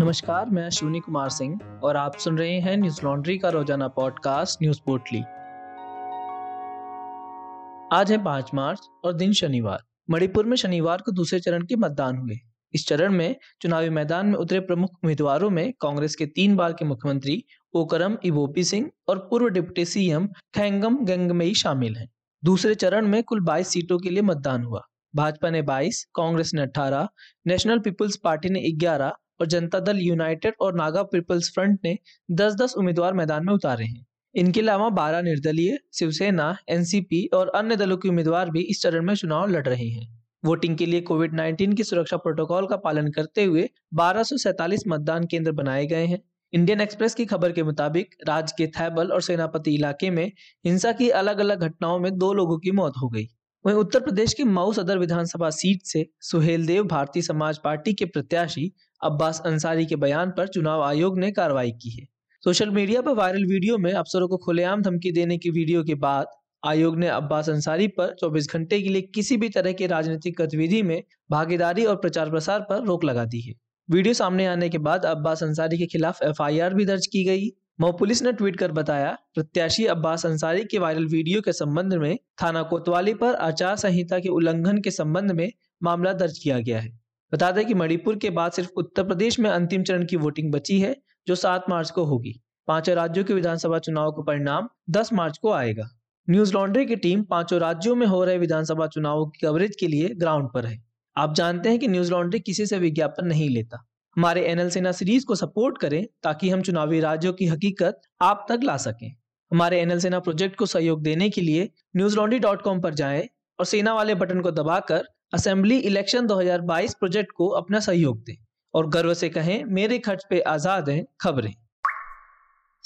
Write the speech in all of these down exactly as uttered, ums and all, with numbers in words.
नमस्कार, मैं अश्विनी कुमार सिंह और आप सुन रहे हैं न्यूज लॉन्ड्री का रोजाना पॉडकास्ट न्यूज पोर्टली। आज है पांच मार्च और दिन शनिवार। मणिपुर में शनिवार को दूसरे चरण के मतदान हुए। इस चरण में चुनावी मैदान में उतरे प्रमुख उम्मीदवारों में कांग्रेस के तीन बार के मुख्यमंत्री ओकरम इबोपी सिंह और पूर्व डिप्टी सीएम थैंगम गंगमेई शामिल हैं। दूसरे चरण में कुल बाईस सीटों के लिए मतदान हुआ। भाजपा ने बाईस, कांग्रेस ने अठारह, नेशनल पीपुल्स पार्टी ने ग्यारह और जनता दल यूनाइटेड और नागा पीपल्स फ्रंट ने दस दस उम्मीदवार मैदान में उतारे हैं। इनके अलावा बारह निर्दलीय, शिवसेना, एनसीपी और अन्य दलों के उम्मीदवार भी इस चरण में चुनाव लड़ रहे हैं। वोटिंग के लिए कोविड नाइन्टीन के सुरक्षा प्रोटोकॉल का पालन करते हुए बारह सौ सैतालीस मतदान केंद्र बनाए गए हैं। इंडियन एक्सप्रेस की खबर के मुताबिक राज्य के थैबल और सेनापति इलाके में हिंसा की अलग अलग घटनाओं में दो लोगों की मौत हो गई। वहीं उत्तर प्रदेश की मऊ सदर विधानसभा सीट से सुहेल देव भारतीय समाज पार्टी के प्रत्याशी अब्बास अंसारी के बयान पर चुनाव आयोग ने कार्रवाई की है। सोशल मीडिया पर वायरल वीडियो में अफसरों को खुलेआम धमकी देने की वीडियो के बाद आयोग ने अब्बास अंसारी पर चौबीस घंटे के लिए किसी भी तरह की राजनीतिक गतिविधि में भागीदारी और प्रचार प्रसार पर रोक लगा दी है। वीडियो सामने आने के बाद अब्बास अंसारी के खिलाफ एफ आई आर भी दर्ज की गई। मऊ पुलिस ने ट्वीट कर बताया, प्रत्याशी अब्बास अंसारी के वायरल वीडियो के संबंध में थाना कोतवाली पर आचार संहिता के उल्लंघन के संबंध में मामला दर्ज किया गया है। बता दें कि मणिपुर के बाद सिर्फ उत्तर प्रदेश में अंतिम चरण की वोटिंग बची है, जो सात मार्च को होगी। पांचों राज्यों के विधानसभा चुनाव का परिणाम दस मार्च को आएगा। न्यूज लॉन्ड्री की टीम पांचों राज्यों में हो रहे विधानसभा चुनावों की कवरेज के लिए ग्राउंड पर है। आप जानते हैं कि न्यूज लॉन्ड्री किसी से विज्ञापन नहीं लेता। हमारे एनएल सेना सीरीज को सपोर्ट करें ताकि हम चुनावी राज्यों की हकीकत आप तक ला सकें। हमारे एनएल सेना प्रोजेक्ट को सहयोग देने के लिए न्यूज लॉन्ड्री डॉट कॉम पर जाएं और सेना वाले बटन को दबाकर असेंबली इलेक्शन दो हज़ार बाईस प्रोजेक्ट को अपना सहयोग दें और गर्व से कहें, मेरे खर्च पे आजाद हैं खबरें।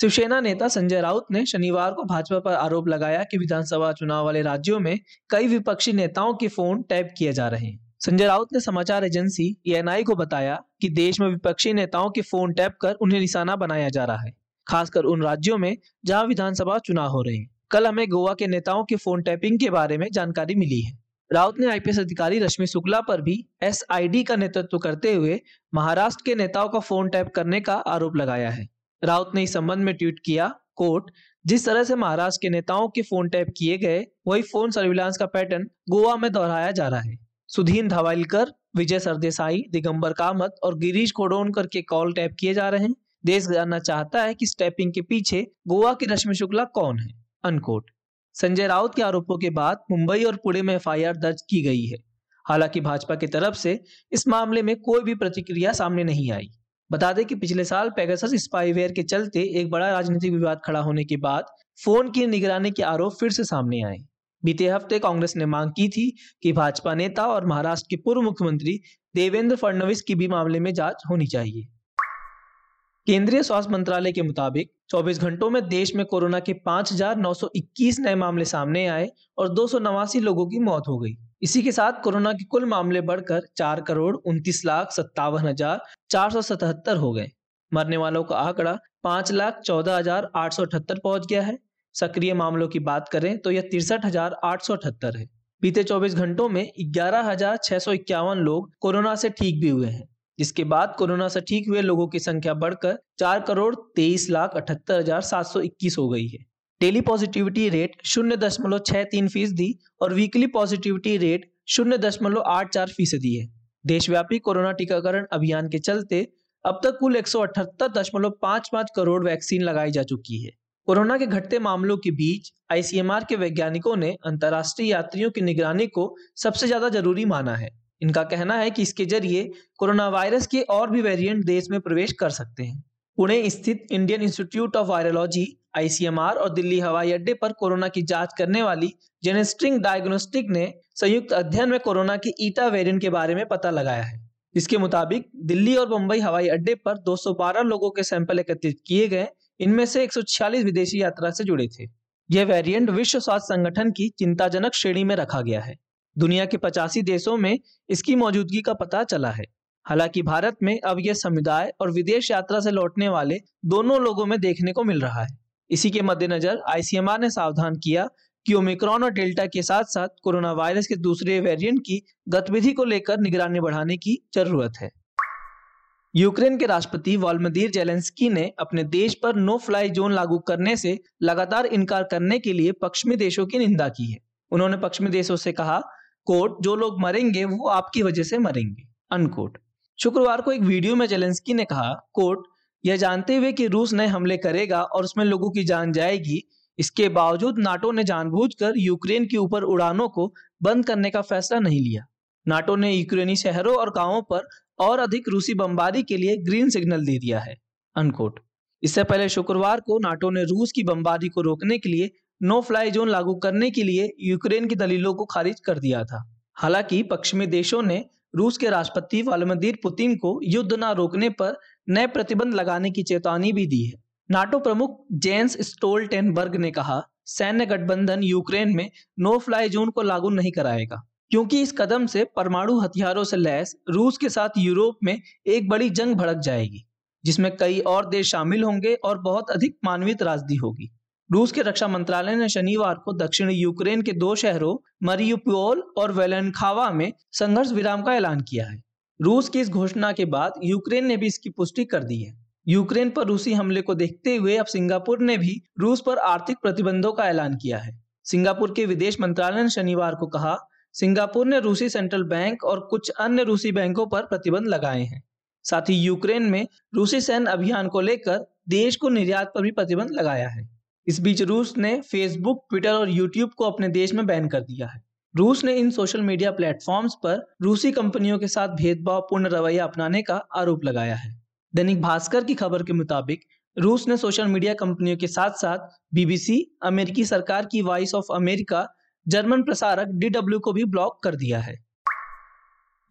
शिवसेना नेता संजय राउत ने शनिवार को भाजपा पर आरोप लगाया कि विधानसभा चुनाव वाले राज्यों में कई विपक्षी नेताओं के फोन टैप किए जा रहे हैं। संजय राउत ने समाचार एजेंसी ए एन आई को बताया कि देश में विपक्षी नेताओं के फोन टैप कर उन्हें निशाना बनाया जा रहा है, खासकर उन राज्यों में जहां विधानसभा चुनाव हो रहे हैं। कल हमें गोवा के नेताओं के फोन टैपिंग के बारे में जानकारी मिली है। राउत ने आई पी एस अधिकारी रश्मि शुक्ला पर भी एस आई डी का नेतृत्व करते हुए महाराष्ट्र के नेताओं का फोन टैप करने का आरोप लगाया है। राउत ने इस संबंध में ट्वीट किया, कोट, जिस तरह से महाराष्ट्र के नेताओं के फोन टैप किए गए वही फोन सर्विलांस का पैटर्न गोवा में दोहराया जा रहा है। सुधीन धवालकर, विजय सरदेसाई, दिगंबर कामत और गिरीश कोडोनकर के कॉल टैप किए जा रहे हैं। देश जानना चाहता है कि टैपिंग के पीछे गोवा की रश्मि शुक्ला कौन है, अनकोट। संजय राउत के आरोपों के बाद मुंबई और पुणे में एफ आई आर दर्ज की गई है। हालांकि भाजपा की तरफ से इस मामले में कोई भी प्रतिक्रिया सामने नहीं आई। बता दें कि पिछले साल पेगासस स्पाईवेयर के चलते एक बड़ा राजनीतिक विवाद खड़ा होने के बाद फोन की निगरानी के आरोप फिर से सामने आए। बीते हफ्ते कांग्रेस ने मांग की थी कि भाजपा नेता और महाराष्ट्र के पूर्व मुख्यमंत्री देवेंद्र फडणवीस की भी मामले में जांच होनी चाहिए। केंद्रीय स्वास्थ्य मंत्रालय के मुताबिक चौबीस घंटों में देश में कोरोना के पाँच हज़ार नौ सौ इक्कीस नए मामले सामने आए और दो सौ नवासी लोगों की मौत हो गई। इसी के साथ कोरोना के कुल मामले बढ़कर चार करोड़ उनतीस लाख सत्तावन हजार चार सौ सतहत्तर हो गए। मरने वालों का आंकड़ा पांच लाख चौदह हजार आठ सौ अठहत्तर पहुंच गया है। सक्रिय मामलों की बात करें तो यह तिरसठ हजार आठ सौ अठहत्तर है। बीते चौबीस घंटों में ग्यारह हजार छह सौ इक्यावन लोग कोरोना से ठीक भी हुए हैं, जिसके बाद कोरोना से ठीक हुए लोगों की संख्या बढ़कर चार करोड़ तेईस लाख अठहत्तर हजार सात सौ इक्कीस हो गई है। डेली पॉजिटिविटी रेट शून्य दशमलव छह तीन फीसदी और वीकली पॉजिटिविटी रेट शून्य दशमलव आठ चार फीसदी है। देशव्यापी कोरोना टीकाकरण अभियान के चलते अब तक कुल एक सौ अठहत्तर दशमलव पाँच पाँच करोड़ वैक्सीन लगाई जा चुकी है। कोरोना के घटते मामलों के बीच आई सी एम आर के वैज्ञानिकों ने अंतर्राष्ट्रीय यात्रियों की निगरानी को सबसे ज्यादा जरूरी माना है। इनका कहना है कि इसके जरिए कोरोना वायरस के और भी वेरिएंट देश में प्रवेश कर सकते हैं। पुणे स्थित Indian Institute of Virology I C M R और दिल्ली हवाई अड्डे पर कोरोना की जांच करने वाली जेनेस्ट्रिंग डायग्नोस्टिक ने संयुक्त अध्ययन में कोरोना के ईटा वेरिएंट के बारे में पता लगाया है। इसके मुताबिक दिल्ली और मुंबई हवाई अड्डे पर दो सौ बारह लोगों के सैंपल एकत्रित किए गए। इनमें से एक सौ छियालीस विदेशी यात्रा से जुड़े थे। यह वेरिएंट विश्व स्वास्थ्य संगठन की चिंताजनक श्रेणी में रखा गया है। दुनिया के पचासी देशों में इसकी मौजूदगी का पता चला है। हालांकि भारत में अब यह समुदाय और विदेश यात्रा से लौटने वाले दोनों लोगों में देखने को मिल रहा है। इसी के मद्देनजर आई सी एम आर ने सावधान किया कि ओमिक्रॉन और डेल्टा के साथ साथ कोरोना वायरस के दूसरे वेरिएंट की गतिविधि को लेकर निगरानी बढ़ाने की जरूरत है। यूक्रेन के राष्ट्रपति वाल्मीर जेलेंस्की ने अपने देश पर नो फ्लाई जोन लागू करने से लगातार इनकार करने के लिए पश्चिमी देशों की निंदा की है। उन्होंने पश्चिमी देशों से कहा, कोट, जो लोग मरेंगे वो आपकी वजह से मरेंगे, अनकोट। शुक्रवार को एक वीडियो में जेलेंस्की ने कहा, कोट, यह जानते हुए कि रूस नए हमले करेगा और उसमें लोगों की जान जाएगी, इसके बावजूद नाटो ने जानबूझकर यूक्रेन के ऊपर उड़ानों को बंद करने का फैसला नहीं लिया। नाटो ने यूक्रेनी शहरों और गांवों पर और अधिक रूसी बमबारी के लिए ग्रीन सिग्नल दे दिया है, अनकोट। इससे पहले शुक्रवार को नाटो ने रूस की बमबारी को रोकने के लिए नो फ्लाई जोन लागू करने के लिए यूक्रेन की दलीलों को खारिज कर दिया था। हालांकि पश्चिमी देशों ने रूस के राष्ट्रपति व्लादिमीर पुतिन को युद्ध न रोकने पर नए प्रतिबंध लगाने की चेतावनी भी दी है। नाटो प्रमुख जेन्स स्टोल्टेनबर्ग ने कहा, सैन्य गठबंधन यूक्रेन में नो फ्लाई जोन को लागू नहीं कराएगा, क्योंकि इस कदम से परमाणु हथियारों से लैस रूस के साथ यूरोप में एक बड़ी जंग भड़क जाएगी, जिसमें कई और देश शामिल होंगे और बहुत अधिक मानवीय त्रासदी होगी। रूस के रक्षा मंत्रालय ने शनिवार को दक्षिणी यूक्रेन के दो शहरों मरियुपोल और वेलनखावा में संघर्ष विराम का ऐलान किया है। रूस की इस घोषणा के बाद यूक्रेन ने भी इसकी पुष्टि कर दी है। यूक्रेन पर रूसी हमले को देखते हुए अब सिंगापुर ने भी रूस पर आर्थिक प्रतिबंधों का ऐलान किया है। सिंगापुर के विदेश मंत्रालय ने शनिवार को कहा, सिंगापुर ने रूसी सेंट्रल बैंक और कुछ अन्य रूसी बैंकों पर प्रतिबंध लगाए हैं। साथ ही यूक्रेन में रूसी सैन्य अभियान को लेकर देश को निर्यात पर भी प्रतिबंध लगाया है। इस बीच रूस ने फेसबुक, ट्विटर और यूट्यूब को अपने देश में बैन कर दिया है। रूस ने इन सोशल मीडिया प्लेटफॉर्म्स पर रूसी कंपनियों के साथ भेदभावपूर्ण रवैया अपनाने का आरोप लगाया है। दैनिक भास्कर की खबर के मुताबिक रूस ने सोशल मीडिया कंपनियों के साथ साथ बीबीसी, अमेरिकी सरकार की वॉइस ऑफ अमेरिका, जर्मन प्रसारक डीडब्ल्यू को भी ब्लॉक कर दिया है।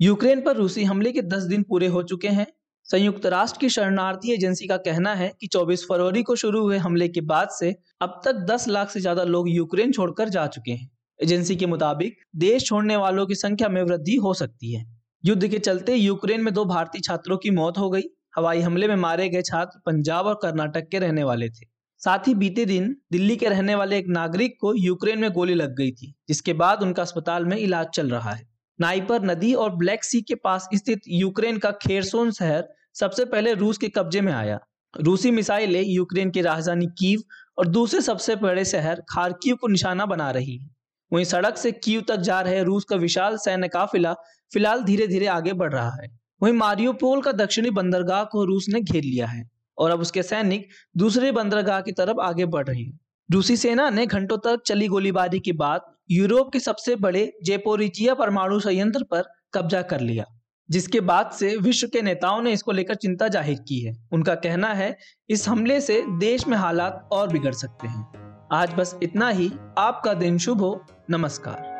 यूक्रेन पर रूसी हमले के दस दिन पूरे हो चुके हैं। संयुक्त राष्ट्र की शरणार्थी एजेंसी का कहना है कि चौबीस फरवरी को शुरू हुए हमले के बाद से अब तक दस लाख से ज्यादा लोग यूक्रेन छोड़कर जा चुके हैं। एजेंसी के मुताबिक देश छोड़ने वालों की संख्या में वृद्धि हो सकती है। युद्ध के चलते यूक्रेन में दो भारतीय छात्रों की मौत हो गई। हवाई हमले में मारे गए छात्र पंजाब और कर्नाटक के रहने वाले थे। साथ ही बीते दिन दिल्ली के रहने वाले एक नागरिक को यूक्रेन में गोली लग गई थी, जिसके बाद उनका अस्पताल में इलाज चल रहा है। नाइपर नदी और ब्लैक सी के पास स्थित यूक्रेन का खेरसोन शहर सबसे पहले रूस के कब्जे में आया। रूसी मिसाइलें यूक्रेन की राजधानी कीव और दूसरे सबसे बड़े शहर खारकीव को निशाना बना रही है। वहीं सड़क से कीव तक जा रहे रूस का विशाल सैन्य काफिला फिलहाल धीरे धीरे आगे बढ़ रहा है। वहीं मरियुपोल का दक्षिणी बंदरगाह को रूस ने घेर लिया है और अब उसके सैनिक दूसरे बंदरगाह की तरफ आगे बढ़ रहे हैं। रूसी सेना ने घंटों तक चली गोलीबारी के बाद यूरोप के सबसे बड़े जेपोरिचिया परमाणु संयंत्र पर कब्जा कर लिया, जिसके बाद से विश्व के नेताओं ने इसको लेकर चिंता जाहिर की है। उनका कहना है, इस हमले से देश में हालात और बिगड़ सकते हैं। आज बस इतना ही। आपका दिन शुभ हो। नमस्कार।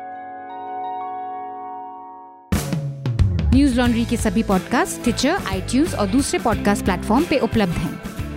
न्यूज लॉन्ड्री के सभी पॉडकास्ट ट्विचर, आईट्यूज और दूसरे पॉडकास्ट प्लेटफॉर्म पे उपलब्ध हैं।